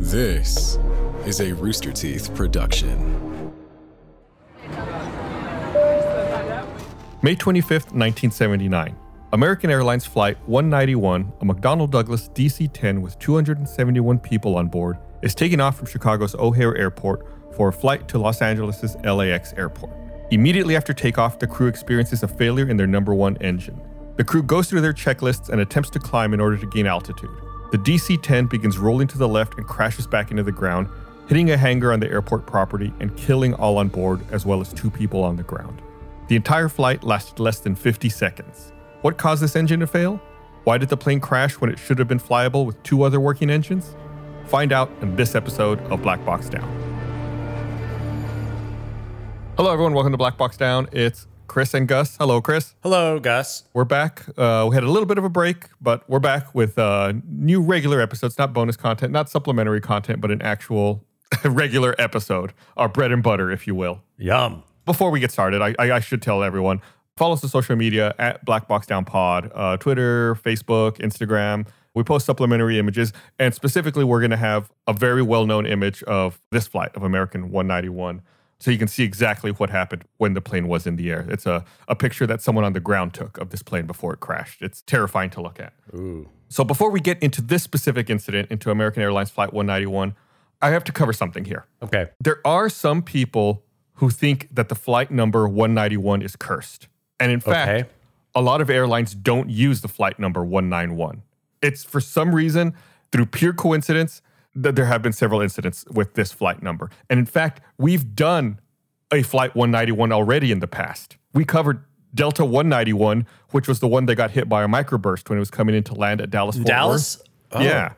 This is a Rooster Teeth production. May 25th, 1979. American Airlines Flight 191, a McDonnell Douglas DC-10 with 271 people on board, is taking off from Chicago's O'Hare Airport for a flight to Los Angeles' LAX airport. Immediately after takeoff, the crew experiences a failure in their number one engine. The crew goes through their checklists and attempts to climb in order to gain altitude. The DC-10 begins rolling to the left and crashes back into the ground, hitting a hangar on the airport property and killing all on board, as well as two people on the ground. The entire flight lasted less than 50 seconds. What caused this engine to fail? Why did the plane crash when it should have been flyable with two other working engines? Find out in this episode of Black Box Down. Hello, everyone. Welcome to Black Box Down. It's Chris and Gus. Hello, Chris. Hello, Gus. We're back. We had a little bit of a break, but we're back with new regular episodes, not bonus content, not supplementary content, but an actual regular episode, our bread and butter, if you will. Yum. Before we get started, I should tell everyone, follow us on social media at Black Box Down Pod, Twitter, Facebook, Instagram. We post supplementary images, and specifically, we're going to have a very well-known image of this flight of American 191. So you can see exactly what happened when the plane was in the air. It's a picture that someone on the ground took of this plane before it crashed. It's terrifying to look at. Ooh. So before we get into this specific incident, into American Airlines Flight 191, I have to cover something here. Okay. There are some people who think that the flight number 191 is cursed. And in fact, a lot of airlines don't use the flight number 191. It's for some reason, through pure coincidence, there have been several incidents with this flight number. And in fact, we've done a Flight 191 already in the past. We covered Delta 191, which was the one that got hit by a microburst when it was coming in to land at Dallas Fort Worth. Dallas? Oh. Yeah.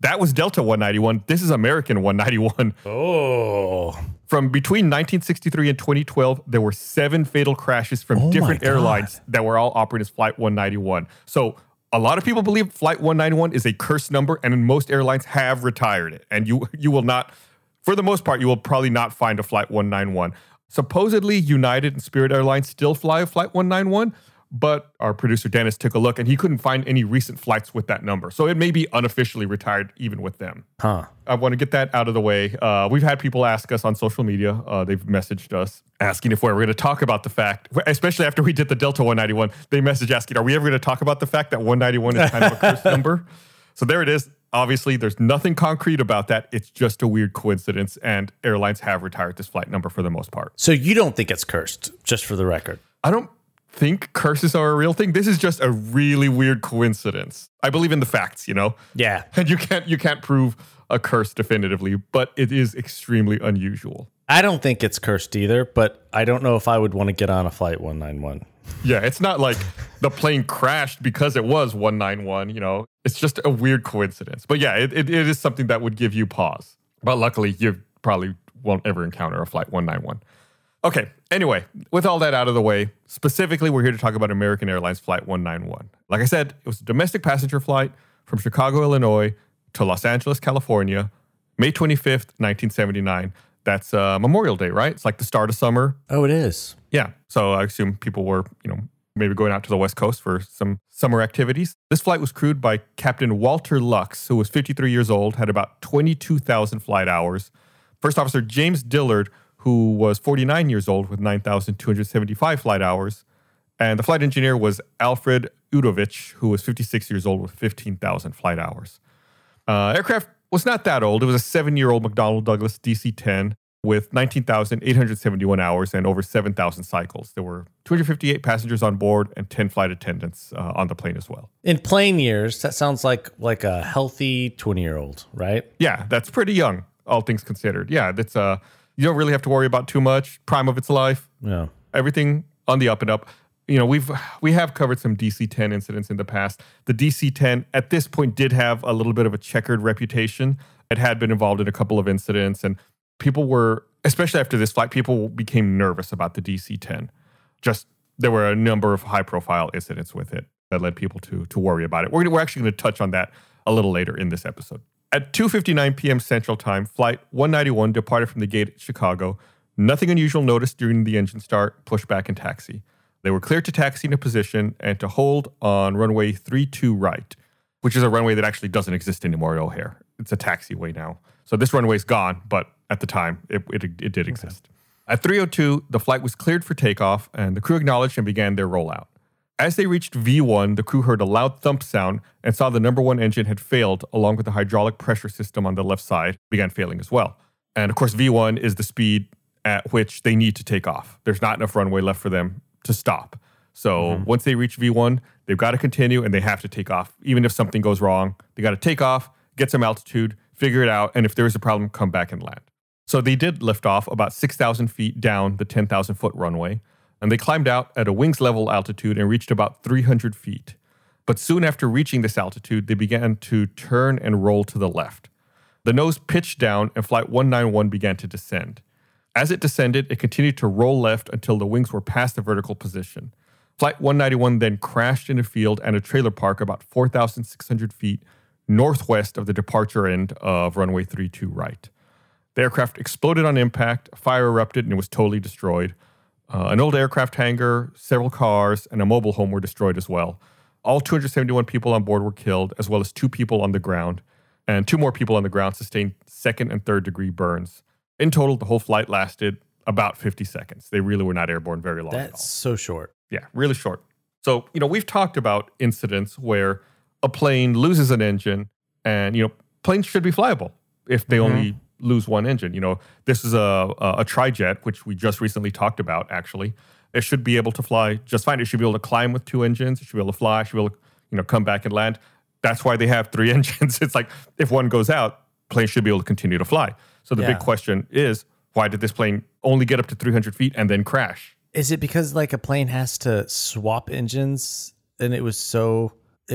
That was Delta 191. This is American 191. Oh. From between 1963 and 2012, there were 7 fatal crashes from different airlines that were all operating as Flight 191. So a lot of people believe Flight 191 is a cursed number, and most airlines have retired it. And you will not, for the most part, you will probably not find a Flight 191. Supposedly, United and Spirit Airlines still fly a Flight 191, but our producer Dennis took a look, and he couldn't find any recent flights with that number. So it may be unofficially retired even with them. Huh. I want to get that out of the way. We've had people ask us on social media. They've messaged us asking if we're ever going to talk about the fact, especially after we did the Delta 191, they messaged asking, are we ever going to talk about the fact that 191 is kind of a cursed number? So there it is. Obviously, there's nothing concrete about that. It's just a weird coincidence, and airlines have retired this flight number for the most part. So you don't think it's cursed, just for the record? I don't think curses are a real thing. This is just a really weird coincidence. I believe in the facts, you know? Yeah. And you can't prove a curse definitively, but it is extremely unusual. I don't think it's cursed either, but I don't know if I would want to get on a Flight 191. Yeah, it's not like the plane crashed because it was 191, you know. It's just a weird coincidence. But yeah, it is something that would give you pause. But luckily, you probably won't ever encounter a Flight 191. Okay, anyway, with all that out of the way, specifically, we're here to talk about American Airlines Flight 191. Like I said, it was a domestic passenger flight from Chicago, Illinois to Los Angeles, California, May 25th, 1979. That's Memorial Day, right? It's like the start of summer. Oh, it is. Yeah. So I assume people were, maybe going out to the West Coast for some summer activities. This flight was crewed by Captain Walter Lux, who was 53 years old, had about 22,000 flight hours. First Officer James Dillard, who was 49 years old with 9,275 flight hours. And the flight engineer was Alfred Udovich, who was 56 years old with 15,000 flight hours. Aircraft was not that old. It was a 7-year-old McDonnell Douglas DC-10 with 19,871 hours and over 7,000 cycles. There were 258 passengers on board and 10 flight attendants on the plane as well. In plane years, that sounds like a healthy 20-year-old, right? Yeah, that's pretty young, all things considered. Yeah, that's you don't really have to worry about too much. Prime of its life. Yeah. Everything on the up and up. You know, we have covered some DC-10 incidents in the past. The DC-10 at this point did have a little bit of a checkered reputation. It had been involved in a couple of incidents, and people were, especially after this flight, people became nervous about the DC-10. Just there were a number of high-profile incidents with it that led people to worry about it. We're actually going to touch on that a little later in this episode. At 2:59 p.m. Central Time, Flight 191 departed from the gate at Chicago. Nothing unusual noticed during the engine start, pushback, and taxi. They were cleared to taxi into position and to hold on runway 32 right, which is a runway that actually doesn't exist anymore at O'Hare. it's a taxiway now. So this runway's gone, but at the time, it did exist. Okay. At 3:02, the flight was cleared for takeoff, and the crew acknowledged and began their rollout. As they reached V1, the crew heard a loud thump sound and saw the number one engine had failed, along with the hydraulic pressure system on the left side began failing as well. And of course, V1 is the speed at which they need to take off. There's not enough runway left for them to stop. So once they reach V1, they've got to continue and they have to take off. Even if something goes wrong, they got to take off, get some altitude, figure it out, and if there is a problem, come back and land. So they did lift off about 6,000 feet down the 10,000-foot runway, and they climbed out at a wings-level altitude and reached about 300 feet. But soon after reaching this altitude, they began to turn and roll to the left. The nose pitched down, and Flight 191 began to descend. As it descended, it continued to roll left until the wings were past the vertical position. Flight 191 then crashed in a field and a trailer park about 4,600 feet northwest of the departure end of runway 32 right. The aircraft exploded on impact, fire erupted, and it was totally destroyed. An old aircraft hangar, several cars, and a mobile home were destroyed as well. All 271 people on board were killed, as well as 2 people on the ground, and 2 more people on the ground sustained second and third degree burns. In total, the whole flight lasted about 50 seconds. They really were not airborne very long. That's so short. Yeah, really short. So, you know, we've talked about incidents where a plane loses an engine and, you know, planes should be flyable if they only lose one engine. You know, this is a trijet, which we just recently talked about, actually. It should be able to fly just fine. It should be able to climb with 2 engines. It should be able to fly. It should be able to, you know, come back and land. That's why they have 3 engines. It's like if one goes out, planes should be able to continue to fly. So the big question is, why did this plane only get up to 300 feet and then crash? Is it because like a plane has to swap engines and it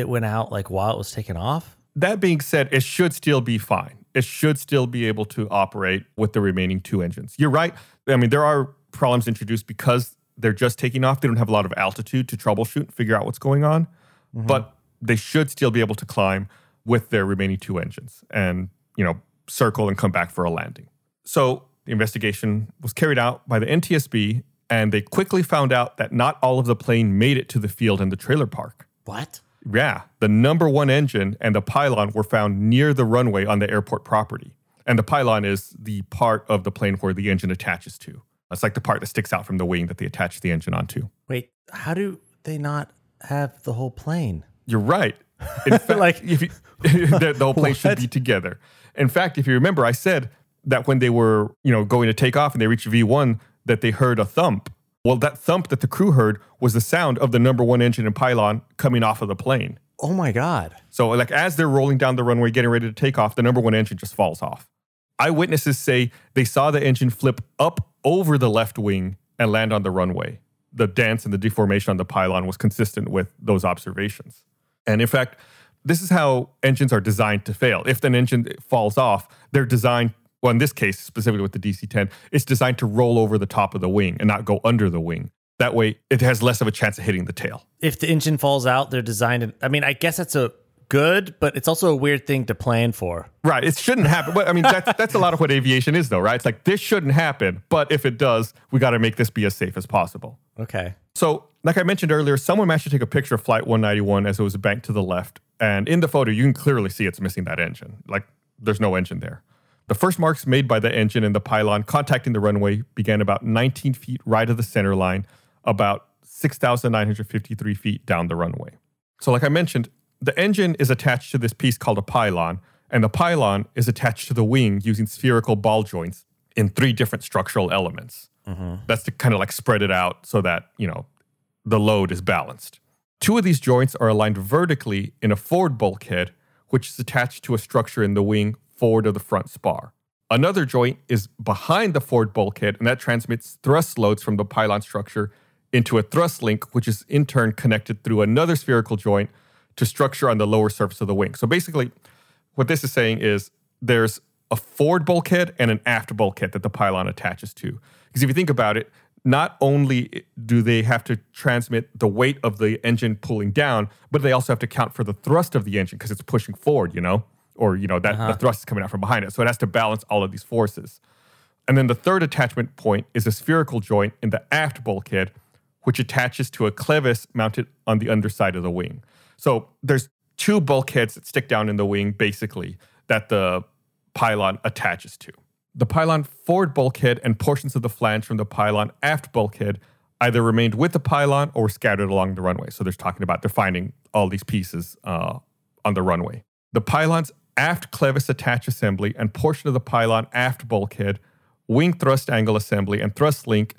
went out like while it was taking off? That being said, it should still be fine. It should still be able to operate with the remaining 2 engines. You're right. I mean, there are problems introduced because they're just taking off. They don't have a lot of altitude to troubleshoot and figure out what's going on. Mm-hmm. But they should still be able to climb with their remaining 2 engines and, you know, circle and come back for a landing. So the investigation was carried out by the NTSB, and they quickly found out that not all of the plane made it to the field and the trailer park. What? Yeah. The number one engine and the pylon were found near the runway on the airport property. And the pylon is the part of the plane where the engine attaches to. It's like the part that sticks out from the wing that they attach the engine onto. Wait, how do they not have the whole plane? You're right. In fact, like, the whole plane should be together. In fact, if you remember, I said that when they were, you know, going to take off and they reached V1, that they heard a thump. Well, that thump that the crew heard was the sound of the number one engine and pylon coming off of the plane. Oh my God. So like as they're rolling down the runway, getting ready to take off, the number one engine just falls off. Eyewitnesses say they saw the engine flip up over the left wing and land on the runway. The dance and the deformation on the pylon was consistent with those observations. And in fact, this is how engines are designed to fail. If an engine falls off, they're designed, well, in this case, specifically with the DC-10, it's designed to roll over the top of the wing and not go under the wing. That way, it has less of a chance of hitting the tail. If the engine falls out, they're designed... I mean, I guess that's a good, but it's also a weird thing to plan for. Right. It shouldn't happen. But, I mean, that's a lot of what aviation is, though, right? It's like, this shouldn't happen, but if it does, we got to make this be as safe as possible. Okay. So, like I mentioned earlier, someone managed to take a picture of Flight 191 as it was banked to the left. And in the photo, you can clearly see it's missing that engine. Like, there's no engine there. The first marks made by the engine and the pylon contacting the runway began about 19 feet right of the center line, about 6,953 feet down the runway. So like I mentioned, the engine is attached to this piece called a pylon, and the pylon is attached to the wing using spherical ball joints in 3 different structural elements. Mm-hmm. That's to kind of like spread it out so that, you know, the load is balanced. 2 of these joints are aligned vertically in a forward bulkhead, which is attached to a structure in the wing forward of the front spar. Another joint is behind the forward bulkhead, and that transmits thrust loads from the pylon structure into a thrust link, which is in turn connected through another spherical joint to structure on the lower surface of the wing. So basically, what this is saying is there's a forward bulkhead and an aft bulkhead that the pylon attaches to. Because if you think about it, not only do they have to transmit the weight of the engine pulling down, but they also have to account for the thrust of the engine because it's pushing forward, you know? Or, you know, that the thrust is coming out from behind it. So it has to balance all of these forces. And then the third attachment point is a spherical joint in the aft bulkhead, which attaches to a clevis mounted on the underside of the wing. So there's 2 bulkheads that stick down in the wing, basically. that the pylon attaches to. The pylon forward bulkhead and portions of the flange from the pylon aft bulkhead either remained with the pylon or were scattered along the runway. So they're talking about they're finding all these pieces on the runway. The pylon's aft clevis attach assembly and portion of the pylon aft bulkhead, wing thrust angle assembly and thrust link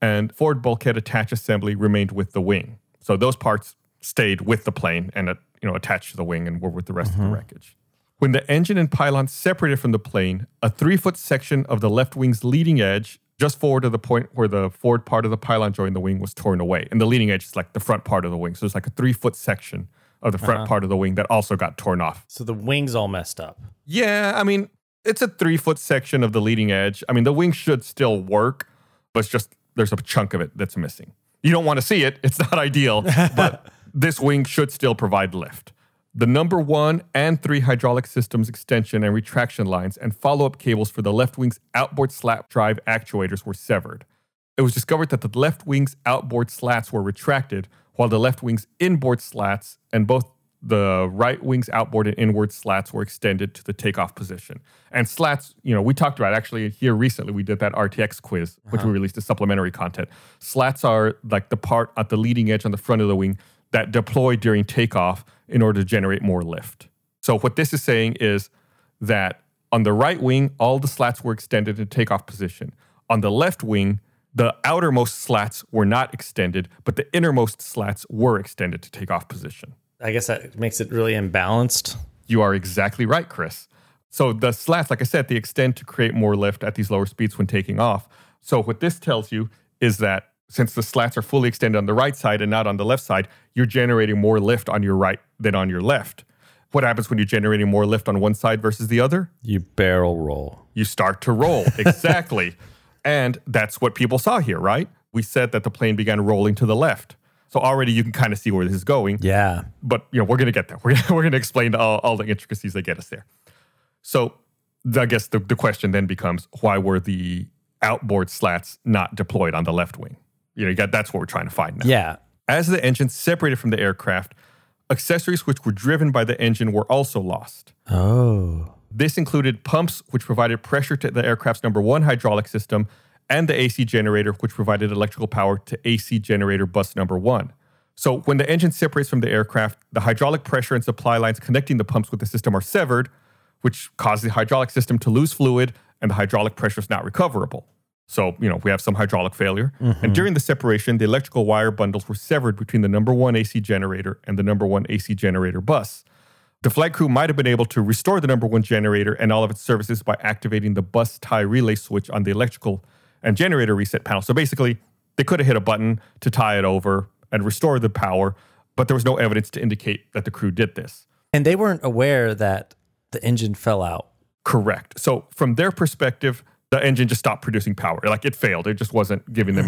and forward bulkhead attach assembly remained with the wing. So those parts stayed with the plane and attached to the wing and were with the rest of the wreckage. When the engine and pylon separated from the plane, a 3-foot section of the left wing's leading edge, just forward of the point where the forward part of the pylon joined the wing, was torn away. And the leading edge is like the front part of the wing. So there's like a 3-foot section of the front part of the wing that also got torn off. So the wing's all messed up. Yeah, I mean, it's a 3-foot section of the leading edge. I mean, the wing should still work, but it's just there's a chunk of it that's missing. You don't want to see it. It's not ideal, but this wing should still provide lift. The number 1 and 3 hydraulic systems extension and retraction lines and follow-up cables for the left wing's outboard slat drive actuators were severed. It was discovered that the left wing's outboard slats were retracted, while the left wing's inboard slats and both the right wing's outboard and inward slats were extended to the takeoff position. And slats, we talked about actually here recently, we did that RTX quiz, which we released as supplementary content. Slats are like the part at the leading edge on the front of the wing that deploy during takeoff in order to generate more lift. So what this is saying is that on the right wing, all the slats were extended in takeoff position. On the left wing, the outermost slats were not extended, but the innermost slats were extended to takeoff position. I guess that makes it really imbalanced. You are exactly right, Chris. So the slats, like I said, they extend to create more lift at these lower speeds when taking off. So what this tells you is that since the slats are fully extended on the right side and not on the left side, you're generating more lift on your right than on your left. What happens when you're generating more lift on one side versus the other? You barrel roll. You start to roll, exactly. And that's what people saw here, right? We said that the plane began rolling to the left. So already you can kind of see where this is going. Yeah. But we're going to get there. We're going to explain all the intricacies that get us there. So I guess the question then becomes, why were the outboard slats not deployed on the left wing? That's what we're trying to find now. Yeah. As the engine separated from the aircraft, accessories which were driven by the engine were also lost. Oh. This included pumps, which provided pressure to the aircraft's number 1 hydraulic system, and the AC generator, which provided electrical power to AC generator bus number 1. So when the engine separates from the aircraft, the hydraulic pressure and supply lines connecting the pumps with the system are severed, which causes the hydraulic system to lose fluid, and the hydraulic pressure is not recoverable. So, we have some hydraulic failure. Mm-hmm. And during the separation, the electrical wire bundles were severed between the number 1 AC generator and the number 1 AC generator bus. The flight crew might have been able to restore the number 1 generator and all of its services by activating the bus tie relay switch on the electrical and generator reset panel. So basically, they could have hit a button to tie it over and restore the power, but there was no evidence to indicate that the crew did this. And they weren't aware that the engine fell out. Correct. So from their perspective, the engine just stopped producing power. Like, it failed. It just wasn't giving them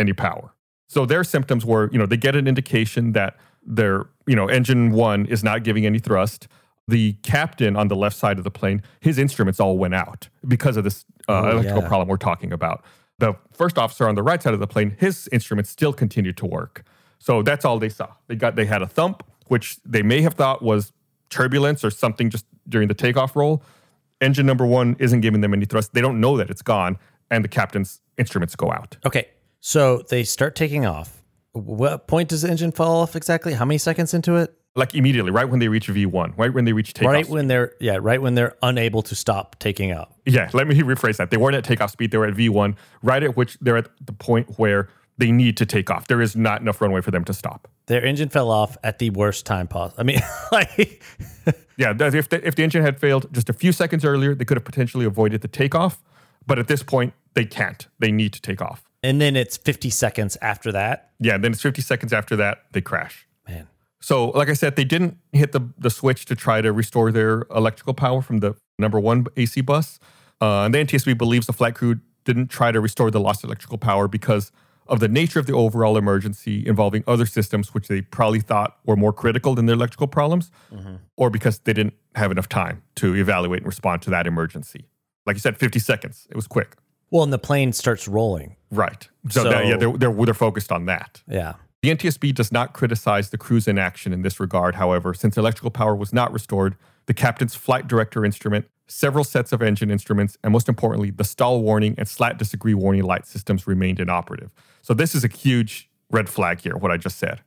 any power. So their symptoms were, they get an indication that their, engine 1 is not giving any thrust. The captain on the left side of the plane, his instruments all went out because of this electrical problem we're talking about. The first officer on the right side of the plane, his instruments still continued to work. So that's all they saw. They had a thump, which they may have thought was turbulence or something just during the takeoff roll. Engine number 1 isn't giving them any thrust. They don't know that it's gone, and the captain's instruments go out. Okay, so they start taking off. What point does the engine fall off exactly? How many seconds into it? Like immediately, right when they reach V1, right when they reach takeoff speed. Right when they're unable to stop taking off. Yeah, let me rephrase that. They weren't at takeoff speed. They were at V1, right at which they're at the point where they need to take off. There is not enough runway for them to stop. Their engine fell off at the worst time possible. I mean, like... yeah, if the engine had failed just a few seconds earlier, they could have potentially avoided the takeoff. But at this point, they can't. They need to take off. And then it's 50 seconds after that. Yeah, then it's 50 seconds after that, they crash. Man. So, like I said, they didn't hit the switch to try to restore their electrical power from the number 1 AC bus. And the NTSB believes the flight crew didn't try to restore the lost electrical power because of the nature of the overall emergency involving other systems, which they probably thought were more critical than their electrical problems, or because they didn't have enough time to evaluate and respond to that emergency. Like you said, 50 seconds. It was quick. Well, and the plane starts rolling. Right. So they're focused on that. Yeah. The NTSB does not criticize the crew's inaction in this regard, however, since electrical power was not restored. the captain's flight director instrument, several sets of engine instruments, and most importantly, the stall warning and slat disagree warning light systems remained inoperative. So this is a huge red flag here, what I just said.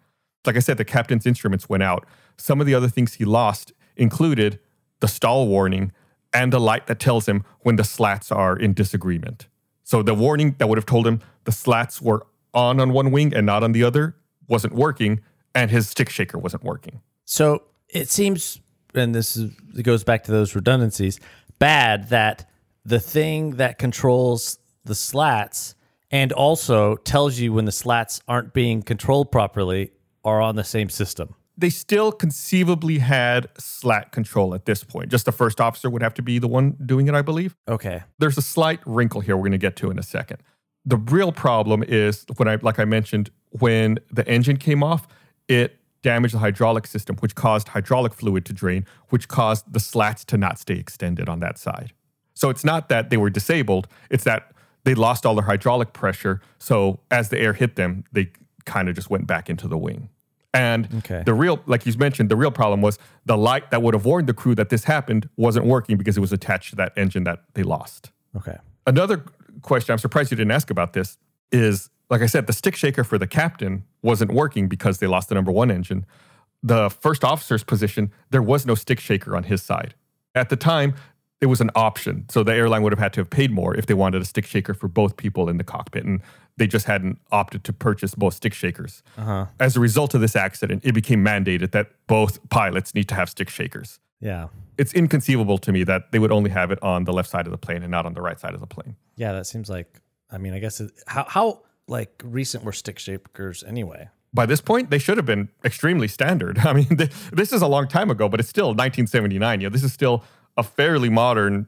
Like I said, the captain's instruments went out. Some of the other things he lost included the stall warning and the light that tells him when the slats are in disagreement. So the warning that would have told him the slats were on one wing and not on the other wasn't working, and his stick shaker wasn't working. So it seems, and it goes back to those redundancies, bad that the thing that controls the slats and also tells you when the slats aren't being controlled properly are on the same system. They still conceivably had slat control at this point. Just the first officer would have to be the one doing it, I believe. Okay. There's a slight wrinkle here we're going to get to in a second. The real problem is, when the engine came off, it damaged the hydraulic system, which caused hydraulic fluid to drain, which caused the slats to not stay extended on that side. So it's not that they were disabled, it's that they lost all their hydraulic pressure, so as the air hit them, they kind of just went back into the wing. And the real problem was the light that would have warned the crew that this happened wasn't working because it was attached to that engine that they lost. Okay. Another question, I'm surprised you didn't ask about this, is, like I said, the stick shaker for the captain wasn't working because they lost the number one engine. The first officer's position, there was no stick shaker on his side. At the time, it was an option. So the airline would have had to have paid more if they wanted a stick shaker for both people in the cockpit. And they just hadn't opted to purchase both stick shakers. Uh-huh. As a result of this accident, it became mandated that both pilots need to have stick shakers. Yeah. It's inconceivable to me that they would only have it on the left side of the plane and not on the right side of the plane. Yeah, that seems like, how recent were stick shakers anyway? By this point, they should have been extremely standard. I mean, this is a long time ago, but it's still 1979. You know, this is still a fairly modern,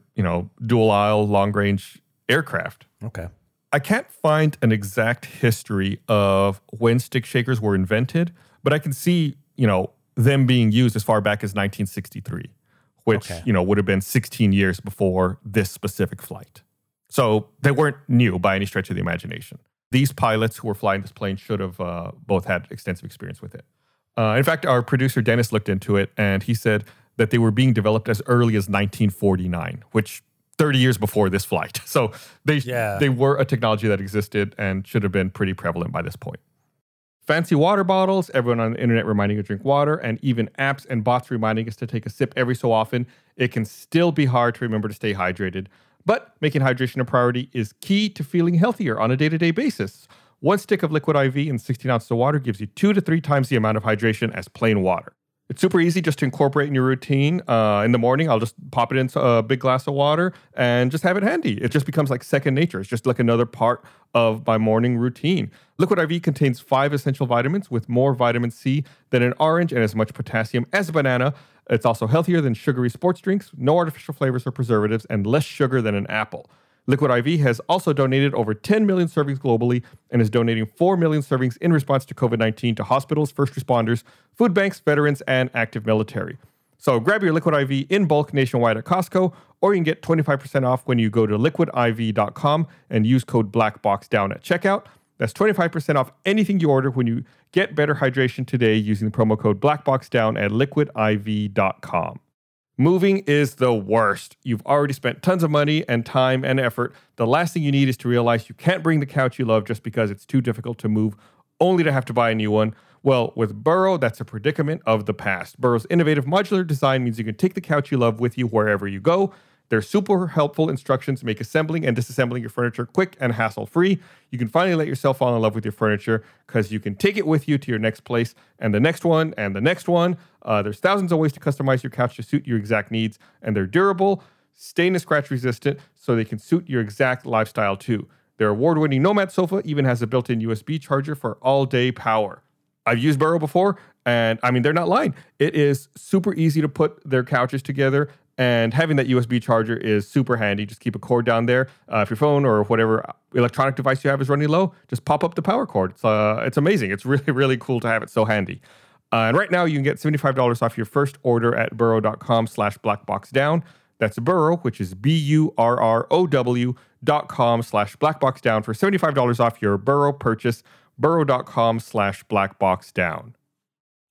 dual aisle, long range aircraft. Okay. I can't find an exact history of when stick shakers were invented, but I can see, them being used as far back as 1963, which, would have been 16 years before this specific flight. So they weren't new by any stretch of the imagination. These pilots who were flying this plane should have both had extensive experience with it. In fact, our producer Dennis looked into it, and he said that they were being developed as early as 1949, which 30 years before this flight. So they were a technology that existed and should have been pretty prevalent by this point. Fancy water bottles, everyone on the internet reminding you to drink water, and even apps and bots reminding us to take a sip every so often. It can still be hard to remember to stay hydrated, but making hydration a priority is key to feeling healthier on a day-to-day basis. One stick of Liquid IV and 16 ounces of water gives you 2 to 3 times the amount of hydration as plain water. It's super easy just to incorporate in your routine. In the morning, I'll just pop it into a big glass of water and just have it handy. It just becomes like second nature. It's just like another part of my morning routine. Liquid IV contains 5 essential vitamins with more vitamin C than an orange and as much potassium as a banana. It's also healthier than sugary sports drinks, no artificial flavors or preservatives, and less sugar than an apple. Liquid IV has also donated over 10 million servings globally and is donating 4 million servings in response to COVID-19 to hospitals, first responders, food banks, veterans, and active military. So grab your Liquid IV in bulk nationwide at Costco, or you can get 25% off when you go to liquidiv.com and use code BLACKBOXDOWN at checkout. That's 25% off anything you order when you get better hydration today using the promo code BLACKBOXDOWN at liquidiv.com. Moving is the worst. You've already spent tons of money and time and effort. The last thing you need is to realize you can't bring the couch you love just because it's too difficult to move, only to have to buy a new one. Well, with Burrow, that's a predicament of the past. Burrow's innovative modular design means you can take the couch you love with you wherever you go. Their super helpful instructions make assembling and disassembling your furniture quick and hassle-free. You can finally let yourself fall in love with your furniture because you can take it with you to your next place and the next one and the next one. There's thousands of ways to customize your couch to suit your exact needs, and they're durable, stain and scratch resistant, so they can suit your exact lifestyle too. Their award-winning Nomad sofa even has a built-in USB charger for all-day power. I've used Burrow before, and they're not lying. It is super easy to put their couches together, and having that USB charger is super handy. Just keep a cord down there. If your phone or whatever electronic device you have is running low, just pop up the power cord. It's amazing. It's really, really cool to have. It's so handy. And right now, you can get $75 off your first order at burrow.com/blackboxdown. That's Burrow, which is burrow.com/blackboxdown for $75 off your Burrow purchase, burrow.com/blackboxdown.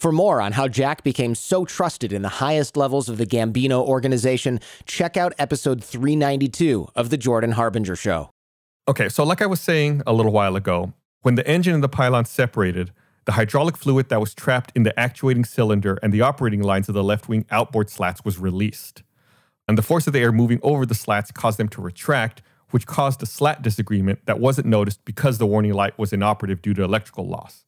For more on how Jack became so trusted in the highest levels of the Gambino organization, check out episode 392 of The Jordan Harbinger Show. Okay, so like I was saying a little while ago, when the engine and the pylon separated, the hydraulic fluid that was trapped in the actuating cylinder and the operating lines of the left wing outboard slats was released. And the force of the air moving over the slats caused them to retract, which caused a slat disagreement that wasn't noticed because the warning light was inoperative due to electrical loss.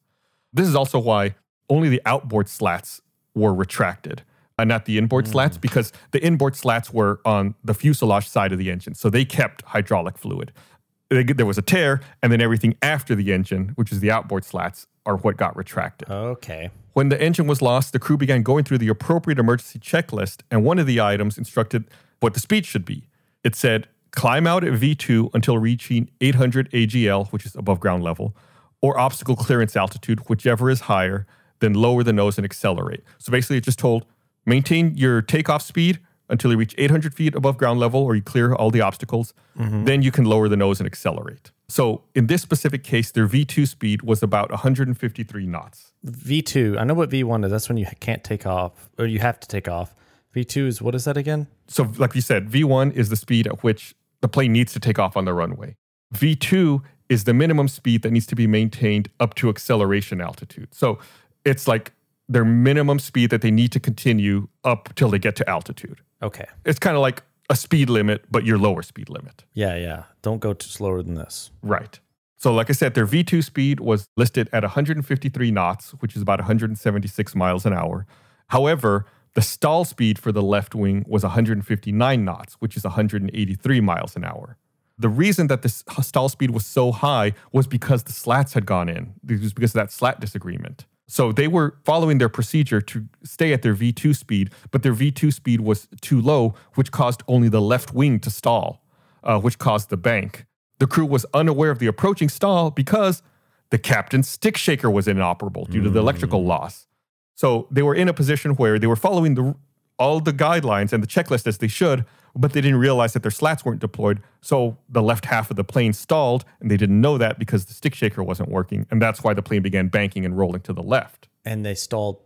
This is also why only the outboard slats were retracted and not the inboard slats, because the inboard slats were on the fuselage side of the engine, so they kept hydraulic fluid. There was a tear, and then everything after the engine, which is the outboard slats, are what got retracted. Okay. When the engine was lost, the crew began going through the appropriate emergency checklist, and one of the items instructed what the speed should be. It said, climb out at V2 until reaching 800 AGL, which is above ground level, or obstacle clearance altitude, whichever is higher, then lower the nose and accelerate. So basically it just told, maintain your takeoff speed until you reach 800 feet above ground level or you clear all the obstacles, then you can lower the nose and accelerate. So in this specific case, their V2 speed was about 153 knots. V2, I know what V1 is. That's when you can't take off, or you have to take off. V2 is, what is that again? So like you said, V1 is the speed at which the plane needs to take off on the runway. V2 is the minimum speed that needs to be maintained up to acceleration altitude. So it's like their minimum speed that they need to continue up till they get to altitude. Okay. It's kind of like a speed limit, but your lower speed limit. Yeah. Don't go too slower than this. Right. So like I said, their V2 speed was listed at 153 knots, which is about 176 miles an hour. However, the stall speed for the left wing was 159 knots, which is 183 miles an hour. The reason that this stall speed was so high was because the slats had gone in. It was because of that slat disagreement. So they were following their procedure to stay at their V2 speed, but their V2 speed was too low, which caused only the left wing to stall, which caused the bank. The crew was unaware of the approaching stall because the captain's stick shaker was inoperable due to the electrical loss. So they were in a position where they were following all the guidelines and the checklist as they should, but they didn't realize that their slats weren't deployed. So the left half of the plane stalled, and they didn't know that because the stick shaker wasn't working. And that's why the plane began banking and rolling to the left. And they stalled.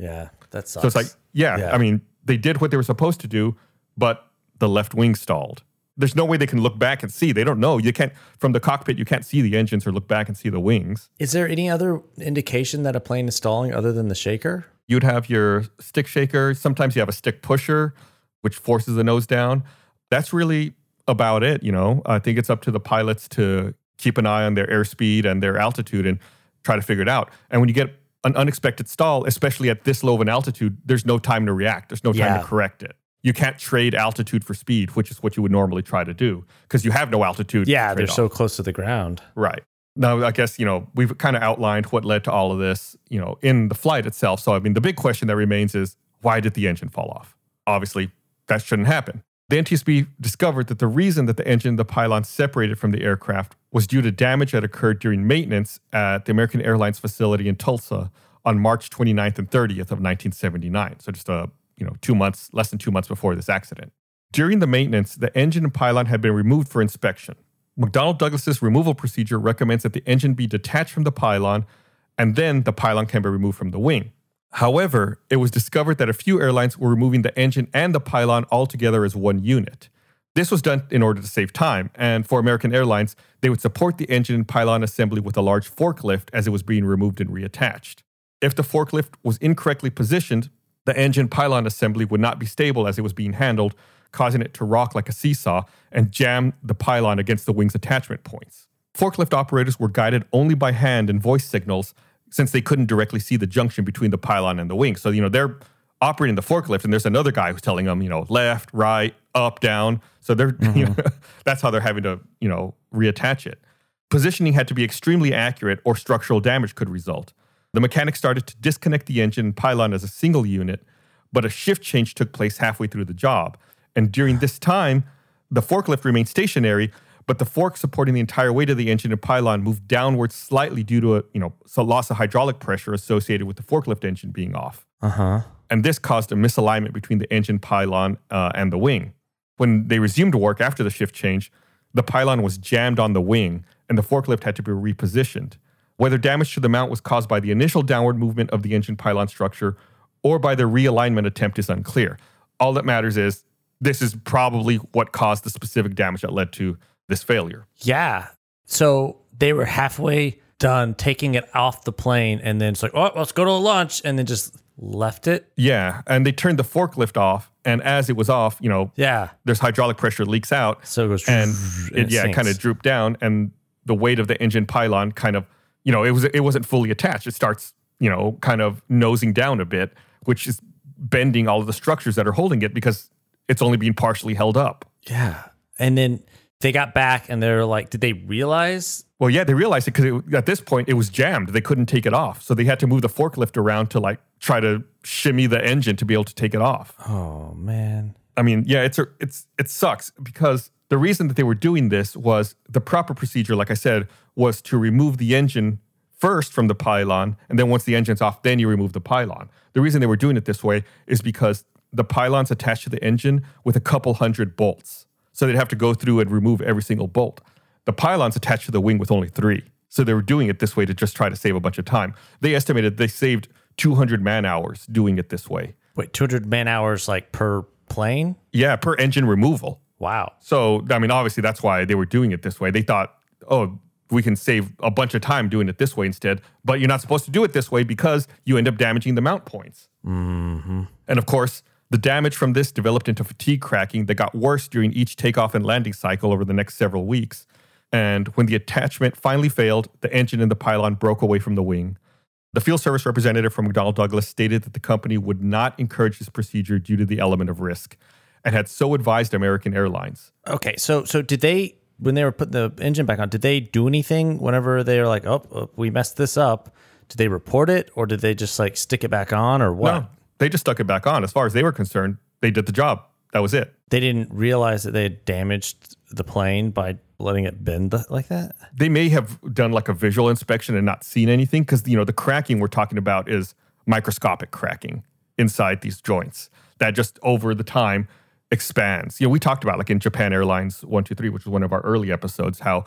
Yeah, that sucks. So it's like, I mean, they did what they were supposed to do, but the left wing stalled. There's no way they can look back and see. They don't know. You can't, from the cockpit, you can't see the engines or look back and see the wings. Is there any other indication that a plane is stalling other than the shaker? You'd have your stick shaker. Sometimes you have a stick pusher, which forces the nose down. That's really about it, you know. I think it's up to the pilots to keep an eye on their airspeed and their altitude and try to figure it out. And when you get an unexpected stall, especially at this low of an altitude, there's no time to react. There's no time to correct it. You can't trade altitude for speed, which is what you would normally try to do because you have no altitude. Yeah, they're so close to the ground. Right. Now, I guess, you know, we've kind of outlined what led to all of this, you know, in the flight itself. So, I mean, the big question that remains is, why did the engine fall off? Obviously, that shouldn't happen. The NTSB discovered that the reason that the engine and the pylon separated from the aircraft was due to damage that occurred during maintenance at the American Airlines facility in Tulsa on March 29th and 30th of 1979. So just less than 2 months before this accident. During the maintenance, the engine and pylon had been removed for inspection. McDonnell Douglas's removal procedure recommends that the engine be detached from the pylon, and then the pylon can be removed from the wing. However, it was discovered that a few airlines were removing the engine and the pylon altogether as one unit. This was done in order to save time, and for American Airlines, they would support the engine and pylon assembly with a large forklift as it was being removed and reattached. If the forklift was incorrectly positioned, the engine pylon assembly would not be stable as it was being handled, causing it to rock like a seesaw and jam the pylon against the wing's attachment points. Forklift operators were guided only by hand and voice signals since they couldn't directly see the junction between the pylon and the wing. So, they're operating the forklift and there's another guy who's telling them, left, right, up, down. So they're, that's how they're having to, reattach it. Positioning had to be extremely accurate or structural damage could result. The mechanics started to disconnect the engine and pylon as a single unit, but a shift change took place halfway through the job. And during this time, the forklift remained stationary, but the fork supporting the entire weight of the engine and pylon moved downwards slightly due to a loss of hydraulic pressure associated with the forklift engine being off. And this caused a misalignment between the engine pylon and the wing. When they resumed work after the shift change, the pylon was jammed on the wing and the forklift had to be repositioned. Whether damage to the mount was caused by the initial downward movement of the engine pylon structure or by the realignment attempt is unclear. All that matters is this is probably what caused the specific damage that led to this failure. Yeah. So they were halfway done taking it off the plane and then it's like, oh, let's go to lunch, and then just left it. Yeah. And they turned the forklift off, and as it was off, there's hydraulic pressure leaks out. So it goes and it kind of drooped down, and the weight of the engine pylon kind of, it wasn't fully attached. It starts, kind of nosing down a bit, which is bending all of the structures that are holding it because it's only being partially held up. Yeah. And then they got back and they're like, did they realize? Well, yeah, they realized it because at this point it was jammed. They couldn't take it off. So they had to move the forklift around to try to shimmy the engine to be able to take it off. Oh, man. I mean, yeah, it sucks because the reason that they were doing this was the proper procedure, like I said, was to remove the engine first from the pylon. And then once the engine's off, then you remove the pylon. The reason they were doing it this way is because the pylon's attached to the engine with a couple hundred bolts. So they'd have to go through and remove every single bolt. The pylon's attached to the wing with only 3. So they were doing it this way to just try to save a bunch of time. They estimated they saved 200 man-hours doing it this way. Wait, 200 man-hours per plane? Yeah, per engine removal. Wow. So, obviously that's why they were doing it this way. They thought, oh, we can save a bunch of time doing it this way instead. But you're not supposed to do it this way because you end up damaging the mount points. Mm-hmm. And of course, the damage from this developed into fatigue cracking that got worse during each takeoff and landing cycle over the next several weeks. And when the attachment finally failed, the engine and the pylon broke away from the wing. The field service representative from McDonnell Douglas stated that the company would not encourage this procedure due to the element of risk and had so advised American Airlines. Okay, so did they, when they were putting the engine back on, did they do anything whenever they were like, oh, we messed this up? Did they report it or did they just stick it back on or what? No. They just stuck it back on. As far as they were concerned, they did the job. That was it. They didn't realize that they had damaged the plane by letting it bend like that? They may have done a visual inspection and not seen anything because, the cracking we're talking about is microscopic cracking inside these joints that just over the time expands. We talked about in Japan Airlines 123, which was one of our early episodes, how,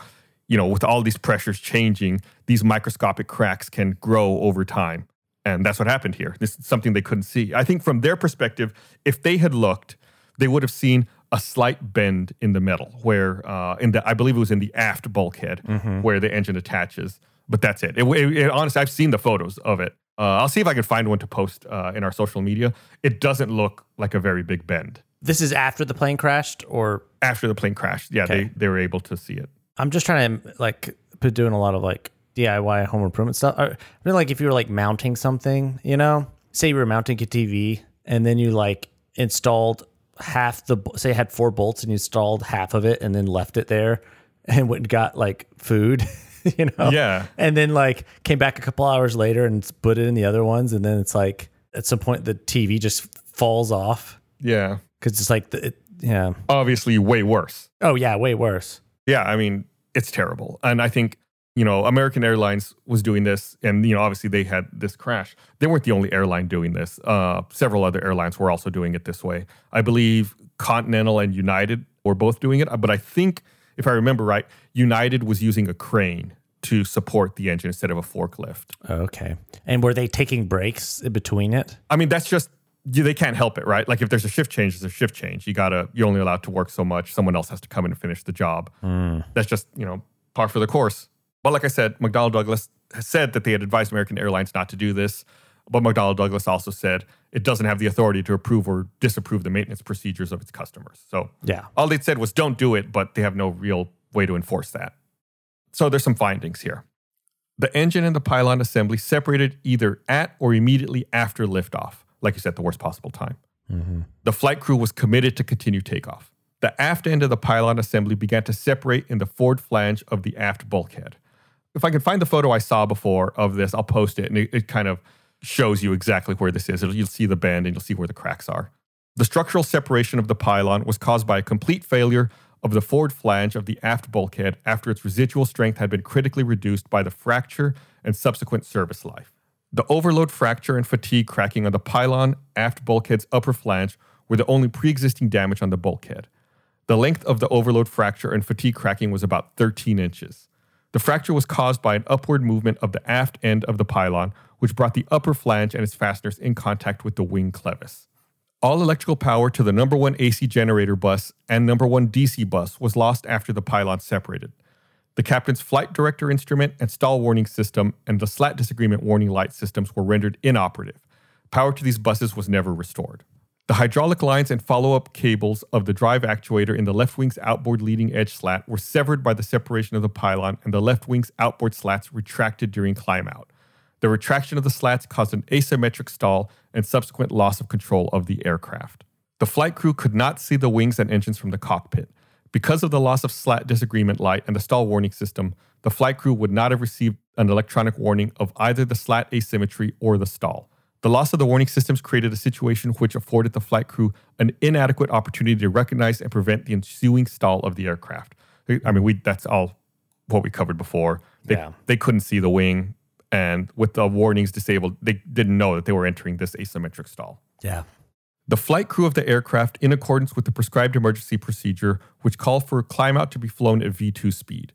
with all these pressures changing, these microscopic cracks can grow over time. And that's what happened here. This is something they couldn't see. I think from their perspective, if they had looked, they would have seen a slight bend in the metal where, I believe it was in the aft bulkhead where the engine attaches. But that's it. Honestly, I've seen the photos of it. I'll see if I can find one to post in our social media. It doesn't look like a very big bend. This is after the plane crashed or? After the plane crashed. Yeah, okay. They were able to see it. I'm just trying to doing a lot of DIY home improvement stuff. I mean, if you were mounting something, say you were mounting a TV and then you installed half the, say it had 4 bolts and you installed half of it and then left it there and went and got food, Yeah. And then came back a couple hours later and put it in the other ones. And then it's at some point the TV just falls off. Yeah. Cause it's yeah. Obviously way worse. Oh yeah. Way worse. Yeah. I mean, it's terrible. And I think, American Airlines was doing this, and, obviously they had this crash. They weren't the only airline doing this. Several other airlines were also doing it this way. I believe Continental and United were both doing it, but I think, if I remember right, United was using a crane to support the engine instead of a forklift. Okay. And were they taking breaks in between it? I mean, that's just, they can't help it, right? If there's a shift change, there's a shift change. You're only allowed to work so much. Someone else has to come in and finish the job. Mm. That's just, par for the course. But like I said, McDonnell Douglas said that they had advised American Airlines not to do this. But McDonnell Douglas also said it doesn't have the authority to approve or disapprove the maintenance procedures of its customers. So yeah, all they said was don't do it, but they have no real way to enforce that. So there's some findings here. The engine and the pylon assembly separated either at or immediately after liftoff. Like you said, the worst possible time. Mm-hmm. The flight crew was committed to continue takeoff. The aft end of the pylon assembly began to separate in the forward flange of the aft bulkhead. If I can find the photo I saw before of this, I'll post it, and it kind of shows you exactly where this is. You'll see the bend, and you'll see where the cracks are. The structural separation of the pylon was caused by a complete failure of the forward flange of the aft bulkhead after its residual strength had been critically reduced by the fracture and subsequent service life. The overload fracture and fatigue cracking on the pylon aft bulkhead's upper flange were the only pre-existing damage on the bulkhead. The length of the overload fracture and fatigue cracking was about 13 inches. The fracture was caused by an upward movement of the aft end of the pylon, which brought the upper flange and its fasteners in contact with the wing clevis. All electrical power to the number 1 AC generator bus and number 1 DC bus was lost after the pylon separated. The captain's flight director instrument and stall warning system and the slat disagreement warning light systems were rendered inoperative. Power to these buses was never restored. The hydraulic lines and follow-up cables of the drive actuator in the left wing's outboard leading edge slat were severed by the separation of the pylon, and the left wing's outboard slats retracted during climb out. The retraction of the slats caused an asymmetric stall and subsequent loss of control of the aircraft. The flight crew could not see the wings and engines from the cockpit. Because of the loss of slat disagreement light and the stall warning system, the flight crew would not have received an electronic warning of either the slat asymmetry or the stall. The loss of the warning systems created a situation which afforded the flight crew an inadequate opportunity to recognize and prevent the ensuing stall of the aircraft. I mean, that's all what we covered before. They couldn't see the wing. And with the warnings disabled, they didn't know that they were entering this asymmetric stall. Yeah. The flight crew of the aircraft, in accordance with the prescribed emergency procedure, which called for a climb out to be flown at V2 speed.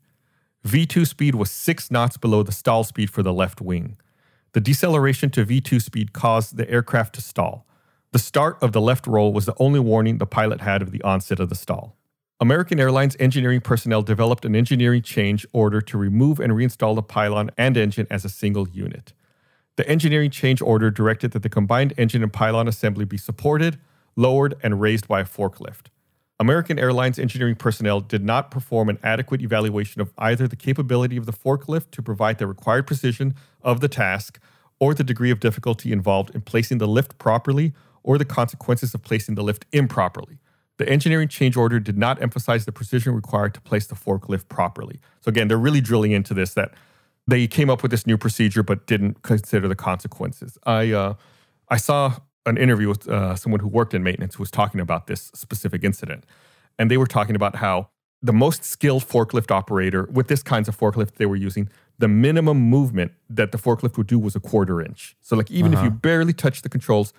V2 speed was 6 knots below the stall speed for the left wing. The deceleration to V2 speed caused the aircraft to stall. The start of the left roll was the only warning the pilot had of the onset of the stall. American Airlines engineering personnel developed an engineering change order to remove and reinstall the pylon and engine as a single unit. The engineering change order directed that the combined engine and pylon assembly be supported, lowered, and raised by a forklift. American Airlines engineering personnel did not perform an adequate evaluation of either the capability of the forklift to provide the required precision of the task, or the degree of difficulty involved in placing the lift properly, or the consequences of placing the lift improperly. The engineering change order did not emphasize the precision required to place the forklift properly. So again, they're really drilling into this, that they came up with this new procedure but didn't consider the consequences. I saw an interview with someone who worked in maintenance who was talking about this specific incident. And they were talking about how the most skilled forklift operator, with this kinds of forklift they were using, the minimum movement that the forklift would do was a 1/4 inch. So like even if you barely touch the controls,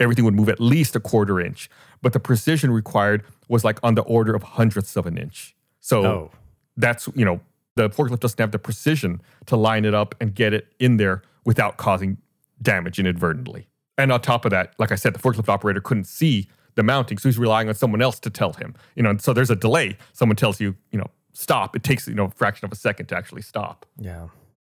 everything would move at least a 1/4 inch, but the precision required was like on the order of 100ths of an inch. So that's, you know, the forklift doesn't have the precision to line it up and get it in there without causing damage inadvertently. And on top of that, like I said, the forklift operator couldn't see the mounting, so he's relying on someone else to tell him. You know, and so there's a delay. Someone tells you, you know, stop. It takes, you know, a fraction of a second to actually stop. Yeah.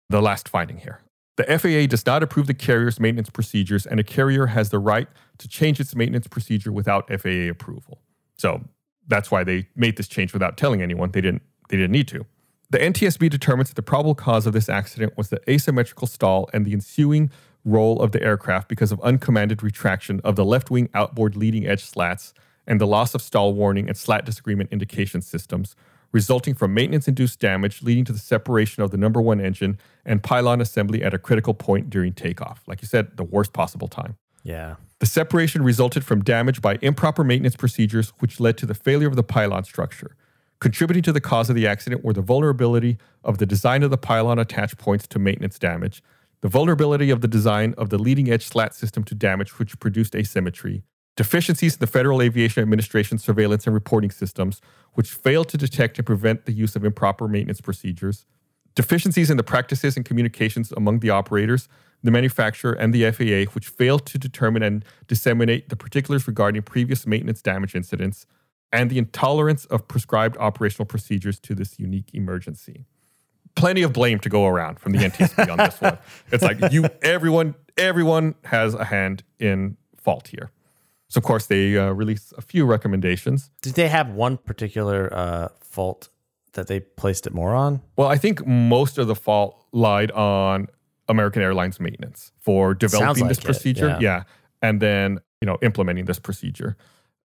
The last finding here. The FAA does not approve the carrier's maintenance procedures, and a carrier has the right to change its maintenance procedure without FAA approval. So that's why they made this change without telling anyone. They didn't need to. The NTSB determines that the probable cause of this accident was the asymmetrical stall and the ensuing roll of the aircraft because of uncommanded retraction of the left wing outboard leading edge slats and the loss of stall warning and slat disagreement indication systems, resulting from maintenance-induced damage leading to the separation of the number 1 engine and pylon assembly at a critical point during takeoff. Like you said, the worst possible time. Yeah. The separation resulted from damage by improper maintenance procedures, which led to the failure of the pylon structure. Contributing to the cause of the accident were the vulnerability of the design of the pylon attach points to maintenance damage, the vulnerability of the design of the leading-edge slat system to damage, which produced asymmetry, deficiencies in the Federal Aviation Administration surveillance and reporting systems, which failed to detect and prevent the use of improper maintenance procedures, deficiencies in the practices and communications among the operators, the manufacturer, and the FAA, which failed to determine and disseminate the particulars regarding previous maintenance damage incidents, and the intolerance of prescribed operational procedures to this unique emergency. plenty of blame to go around from the NTSB on this one. It's like everyone has a hand in fault here. So, of course, they release a few recommendations. Did they have one particular fault that they placed it more on? Well, I think most of the fault lied on American Airlines maintenance for developing this procedure. Yeah. And then, implementing this procedure.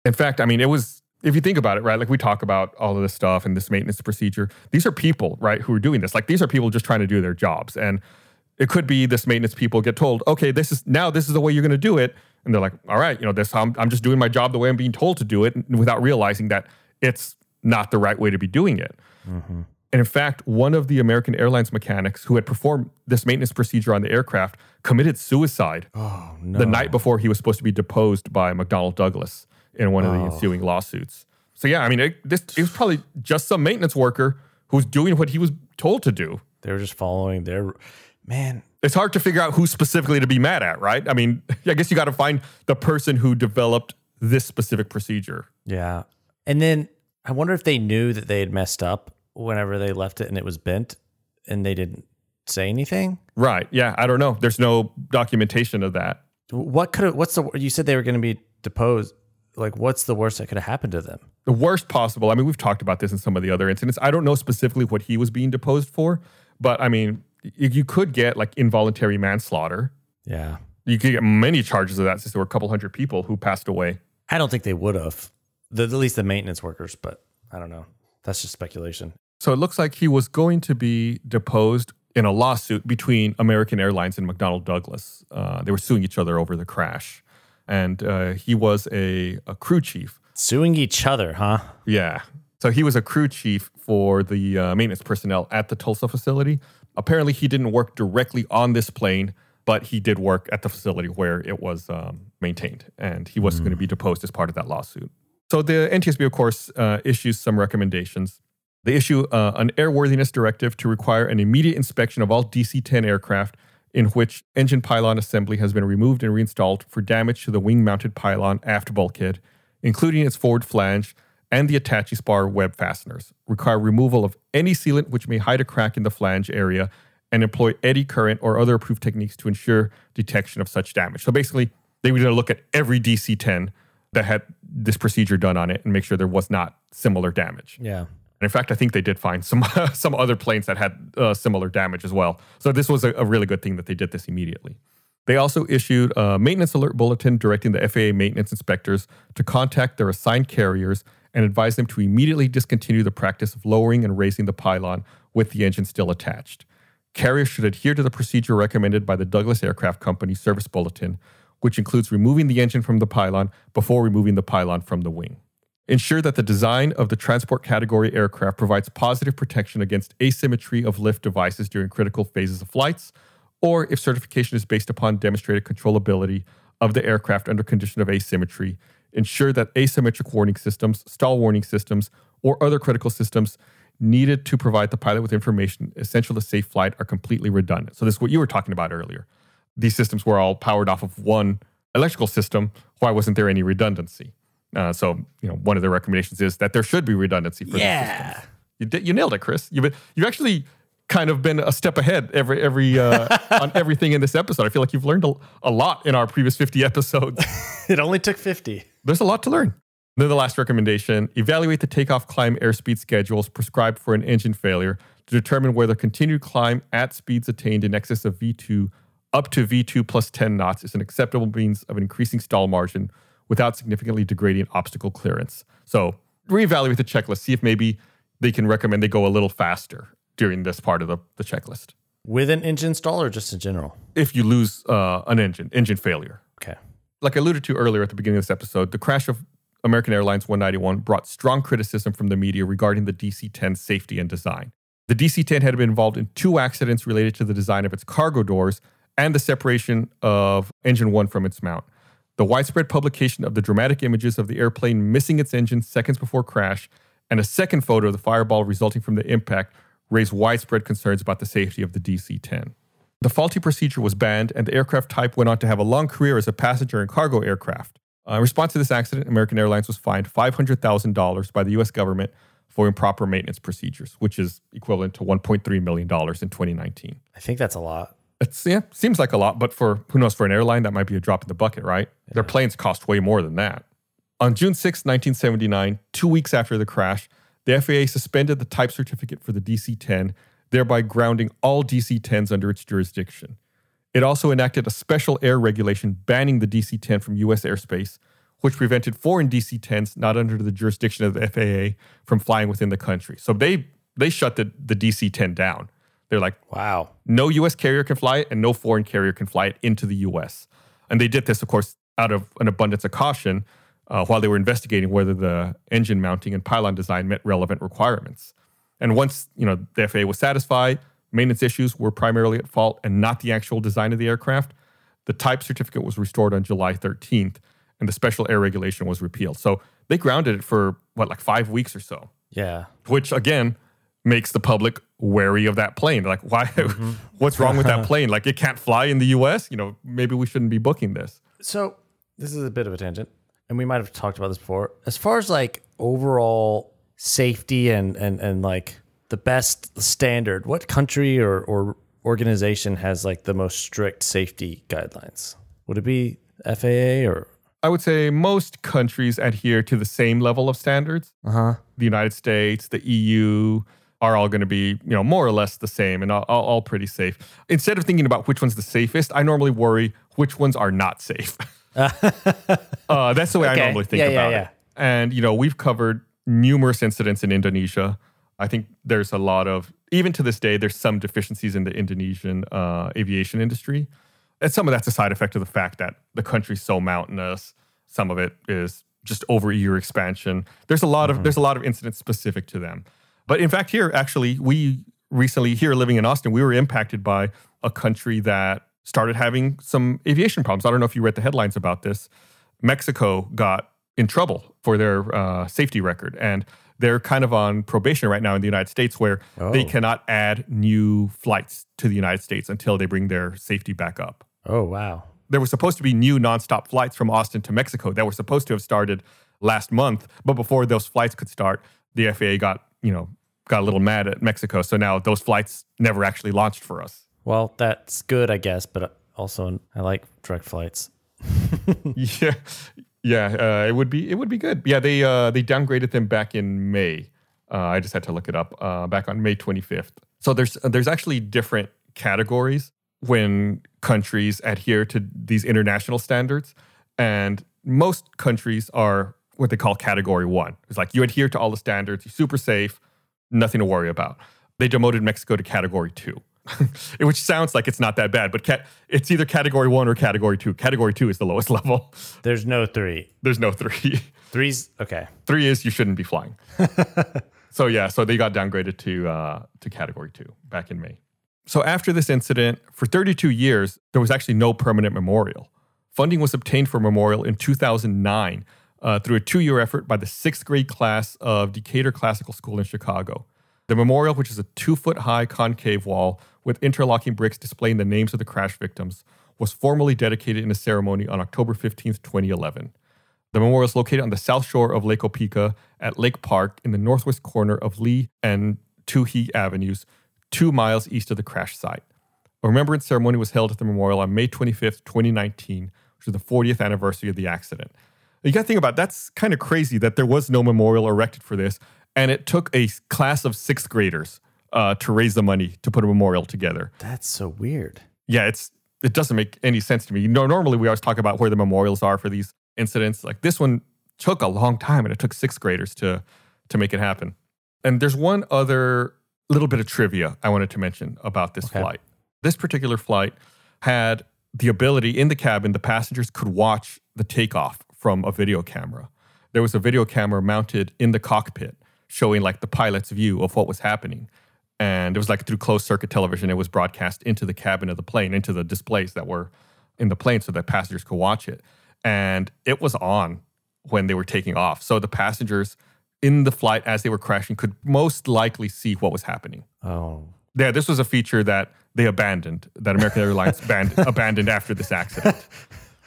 In fact, it was, if you think about it, right, like we talk about all of this stuff and this maintenance procedure. These are people, right, who are doing this. Like, these are people just trying to do their jobs. And it could be this maintenance people get told, okay, this is the way you're going to do it. And they're like, all right, I'm just doing my job the way I'm being told to do it, and without realizing that it's not the right way to be doing it. Mm-hmm. And in fact, one of the American Airlines mechanics who had performed this maintenance procedure on the aircraft committed suicide the night before he was supposed to be deposed by McDonnell Douglas in one of the ensuing lawsuits. So yeah, it was probably just some maintenance worker who was doing what he was told to do. They were just following their... Man, it's hard to figure out who specifically to be mad at, right? I guess you got to find the person who developed this specific procedure. Yeah. And then I wonder if they knew that they had messed up whenever they left it and it was bent and they didn't say anything. Right. Yeah. I don't know. There's no documentation of that. You said they were going to be deposed. Like, what's the worst that could have happened to them? The worst possible. We've talked about this in some of the other incidents. I don't know specifically what he was being deposed for, but you could get like involuntary manslaughter. Yeah. You could get many charges of that since there were a couple hundred people who passed away. I don't think they would have, at least the maintenance workers, but I don't know. That's just speculation. So it looks like he was going to be deposed in a lawsuit between American Airlines and McDonnell Douglas. They were suing each other over the crash. And he was a crew chief. Suing each other, huh? Yeah. So he was a crew chief for the maintenance personnel at the Tulsa facility. Apparently, he didn't work directly on this plane, but he did work at the facility where it was maintained, and he was going to be deposed as part of that lawsuit. So the NTSB, of course, issues some recommendations. They issue an airworthiness directive to require an immediate inspection of all DC-10 aircraft in which engine pylon assembly has been removed and reinstalled for damage to the wing-mounted pylon aft bulkhead, including its forward flange, and the attache spar web fasteners. Require removal of any sealant which may hide a crack in the flange area and employ eddy current or other approved techniques to ensure detection of such damage. So basically, they were going to look at every DC-10 that had this procedure done on it and make sure there was not similar damage. Yeah. And in fact, I think they did find some other planes that had similar damage as well. So this was a really good thing that they did this immediately. They also issued a maintenance alert bulletin directing the FAA maintenance inspectors to contact their assigned carriers and advised them to immediately discontinue the practice of lowering and raising the pylon with the engine still attached. Carriers should adhere to the procedure recommended by the Douglas Aircraft Company service bulletin, which includes removing the engine from the pylon before removing the pylon from the wing. Ensure that the design of the transport category aircraft provides positive protection against asymmetry of lift devices during critical phases of flights, or if certification is based upon demonstrated controllability of the aircraft under condition of asymmetry, ensure that asymmetric warning systems, stall warning systems, or other critical systems needed to provide the pilot with information essential to safe flight are completely redundant. So this is what you were talking about earlier. These systems were all powered off of one electrical system. Why wasn't there any redundancy? So one of the recommendations is that there should be redundancy for these systems. You nailed it, Chris. You've actually kind of been a step ahead every on everything in this episode. I feel like you've learned a lot in our previous 50 episodes. It only took 50. There's a lot to learn. Then the last recommendation, evaluate the takeoff climb airspeed schedules prescribed for an engine failure to determine whether continued climb at speeds attained in excess of V2 up to V2 plus 10 knots is an acceptable means of an increasing stall margin without significantly degrading obstacle clearance. So reevaluate the checklist, see if maybe they can recommend they go a little faster during this part of the checklist. With an engine stall or just in general? If you lose an engine failure. Okay. Like I alluded to earlier at the beginning of this episode, the crash of American Airlines 191 brought strong criticism from the media regarding the DC-10 safety and design. The DC-10 had been involved in two accidents related to the design of its cargo doors and the separation of Engine 1 from its mount. The widespread publication of the dramatic images of the airplane missing its engine seconds before crash and a second photo of the fireball resulting from the impact raised widespread concerns about the safety of the DC-10. The faulty procedure was banned, and the aircraft type went on to have a long career as a passenger and cargo aircraft. In response to this accident, American Airlines was fined $500,000 by the U.S. government for improper maintenance procedures, which is equivalent to $1.3 million in 2019. I think that's a lot. It seems like a lot, but for who knows, for an airline, that might be a drop in the bucket, right? Yeah. Their planes cost way more than that. On June 6, 1979, 2 weeks after the crash, the FAA suspended the type certificate for the DC-10, thereby grounding all DC-10s under its jurisdiction. It also enacted a special air regulation banning the DC-10 from U.S. airspace, which prevented foreign DC-10s not under the jurisdiction of the FAA from flying within the country. So they shut the DC-10 down. They're like, wow, no U.S. carrier can fly it and no foreign carrier can fly it into the U.S. And they did this, of course, out of an abundance of caution while they were investigating whether the engine mounting and pylon design met relevant requirements. And once the FAA was satisfied, maintenance issues were primarily at fault and not the actual design of the aircraft, the type certificate was restored on July 13th and the special air regulation was repealed. So they grounded it for, 5 weeks or so? Yeah. Which, again, makes the public wary of that plane. They're like, why? Mm-hmm. What's wrong with that plane? It can't fly in the U.S.? Maybe we shouldn't be booking this. So this is a bit of a tangent, and we might have talked about this before. As far as overall safety and the best standard, what country or organization has the most strict safety guidelines? Would it be FAA or? I would say most countries adhere to the same level of standards. Uh-huh. The United States, the EU. Are all going to be, more or less the same and all pretty safe. Instead of thinking about which one's the safest, I normally worry which ones are not safe. That's the way I normally think about it. And, we've covered numerous incidents in Indonesia. I think there's a lot of, even to this day, there's some deficiencies in the Indonesian aviation industry. And some of that's a side effect of the fact that the country's so mountainous. Some of it is just over-year expansion. There's a lot of incidents specific to them. But in fact, here, actually, we recently, here living in Austin, we were impacted by a country that started having some aviation problems. I don't know if you read the headlines about this. Mexico got in trouble for their safety record. And they're kind of on probation right now in the United States where they cannot add new flights to the United States until they bring their safety back up. Oh, wow. There were supposed to be new nonstop flights from Austin to Mexico that were supposed to have started last month. But before those flights could start, the FAA got a little mad at Mexico. So now those flights never actually launched for us. Well, that's good, I guess. But also, I like direct flights. It would be good. Yeah, they downgraded them back in May. I just had to look it up. Back on May 25th. So there's actually different categories when countries adhere to these international standards, and most countries are what they call Category 1. It's you adhere to all the standards, you're super safe, nothing to worry about. They demoted Mexico to Category 2, which sounds like it's not that bad, but it's either Category 1 or Category 2. Category 2 is the lowest level. There's no 3. There's no 3. Three's, okay. 3 is you shouldn't be flying. So they got downgraded to Category 2 back in May. So after this incident, for 32 years, there was actually no permanent memorial. Funding was obtained for a memorial in 2009, through a 2-year effort by the 6th grade class of Decatur Classical School in Chicago. The memorial, which is a 2-foot-high concave wall with interlocking bricks displaying the names of the crash victims, was formally dedicated in a ceremony on October 15, 2011. The memorial is located on the south shore of Lake Opeka at Lake Park in the northwest corner of Lee and Tuhi Avenues, 2 miles east of the crash site. A remembrance ceremony was held at the memorial on May 25, 2019, which is the 40th anniversary of the accident. You got to think about it, that's kind of crazy that there was no memorial erected for this, and it took a class of 6th graders to raise the money to put a memorial together. That's so weird. Yeah, it doesn't make any sense to me. Normally we always talk about where the memorials are for these incidents. This one took a long time, and it took 6th graders to make it happen. And there's one other little bit of trivia I wanted to mention about this flight. This particular flight had the ability in the cabin, the passengers could watch the takeoff from a video camera. There was a video camera mounted in the cockpit showing the pilot's view of what was happening. And it was through closed circuit television, it was broadcast into the cabin of the plane, into the displays that were in the plane so that passengers could watch it. And it was on when they were taking off. So the passengers in the flight as they were crashing could most likely see what was happening. Oh. Yeah, this was a feature that they abandoned, that American Airlines abandoned after this accident.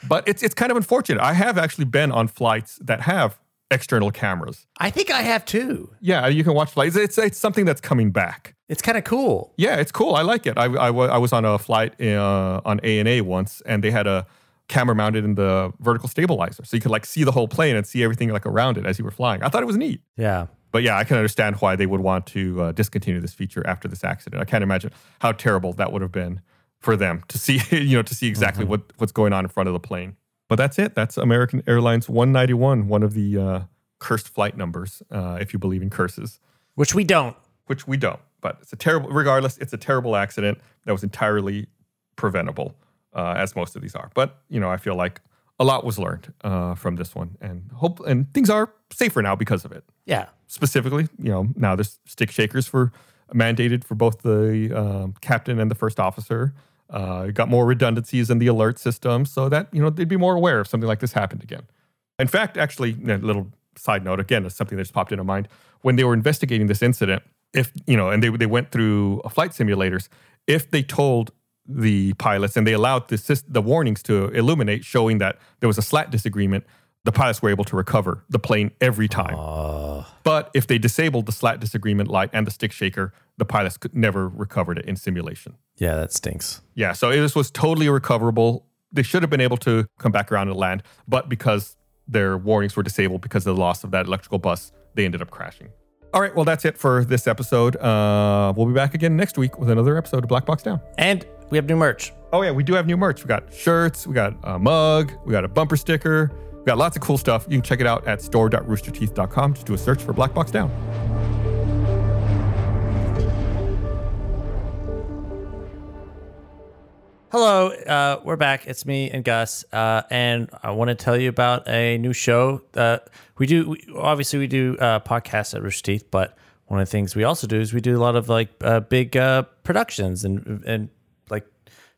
But it's kind of unfortunate. I have actually been on flights that have external cameras. I think I have too. Yeah, you can watch flights. It's something that's coming back. It's kind of cool. Yeah, it's cool. I like it. I was on a flight on ANA once, and they had a camera mounted in the vertical stabilizer, so you could like see the whole plane and see everything like around it as you were flying. I thought it was neat. Yeah. But yeah, I can understand why they would want to discontinue this feature after this accident. I can't imagine how terrible that would have been for them to see, to see exactly what's going on in front of the plane. But that's it. That's American Airlines 191, one of the cursed flight numbers, if you believe in curses. Which we don't. But it's a terrible accident that was entirely preventable, as most of these are. But, I feel like a lot was learned from this one, and things are safer now because of it. Yeah. Specifically, now there's stick shakers mandated for both the captain and the first officer. You got more redundancies in the alert system so that, they'd be more aware if something like this happened again. In fact, actually, a little side note, again, it's something that just popped into mind. When they were investigating this incident, and they went through flight simulators, if they told the pilots and they allowed the warnings to illuminate, showing that there was a slat disagreement, the pilots were able to recover the plane every time. But if they disabled the slat disagreement light and the stick shaker, the pilots could never recovered it in simulation. Yeah, that stinks. Yeah, so this was totally recoverable. They should have been able to come back around and land, but because their warnings were disabled because of the loss of that electrical bus, they ended up crashing. All right, well, that's it for this episode. We'll be back again next week with another episode of Black Box Down. And we have new merch. Oh, yeah, we do have new merch. We got shirts, we got a mug, we got a bumper sticker. We got lots of cool stuff. You can check it out at store.roosterteeth.com. Just do a search for Black Box Down. Hello, we're back. It's me and Gus, and I want to tell you about a new show. We do podcasts at Rooster Teeth, but one of the things we also do is we do a lot of big productions and like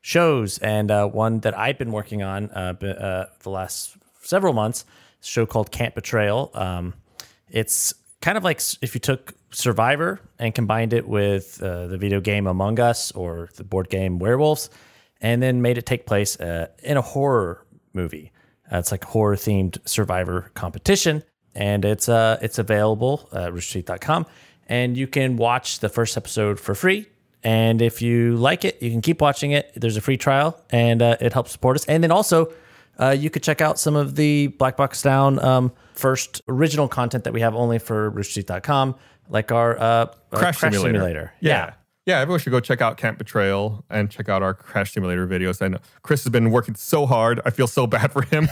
shows. And one that I've been working on the last several months, a show called Camp Betrayal. It's kind of like if you took Survivor and combined it with the video game Among Us or the board game Werewolves, and then made it take place in a horror movie. It's like a horror-themed Survivor competition, and it's available at roosterteeth.com, and you can watch the first episode for free. And if you like it, you can keep watching it. There's a free trial, and it helps support us. And then also, you could check out some of the Black Box Down first original content that we have only for roosterteeth.com, like our Crash Simulator. Yeah. Yeah, everyone should go check out Camp Betrayal and check out our Crash Simulator videos. I know Chris has been working so hard. I feel so bad for him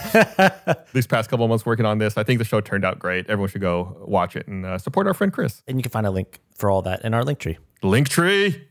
these past couple of months working on this. I think the show turned out great. Everyone should go watch it and support our friend Chris. And you can find a link for all that in our Linktree.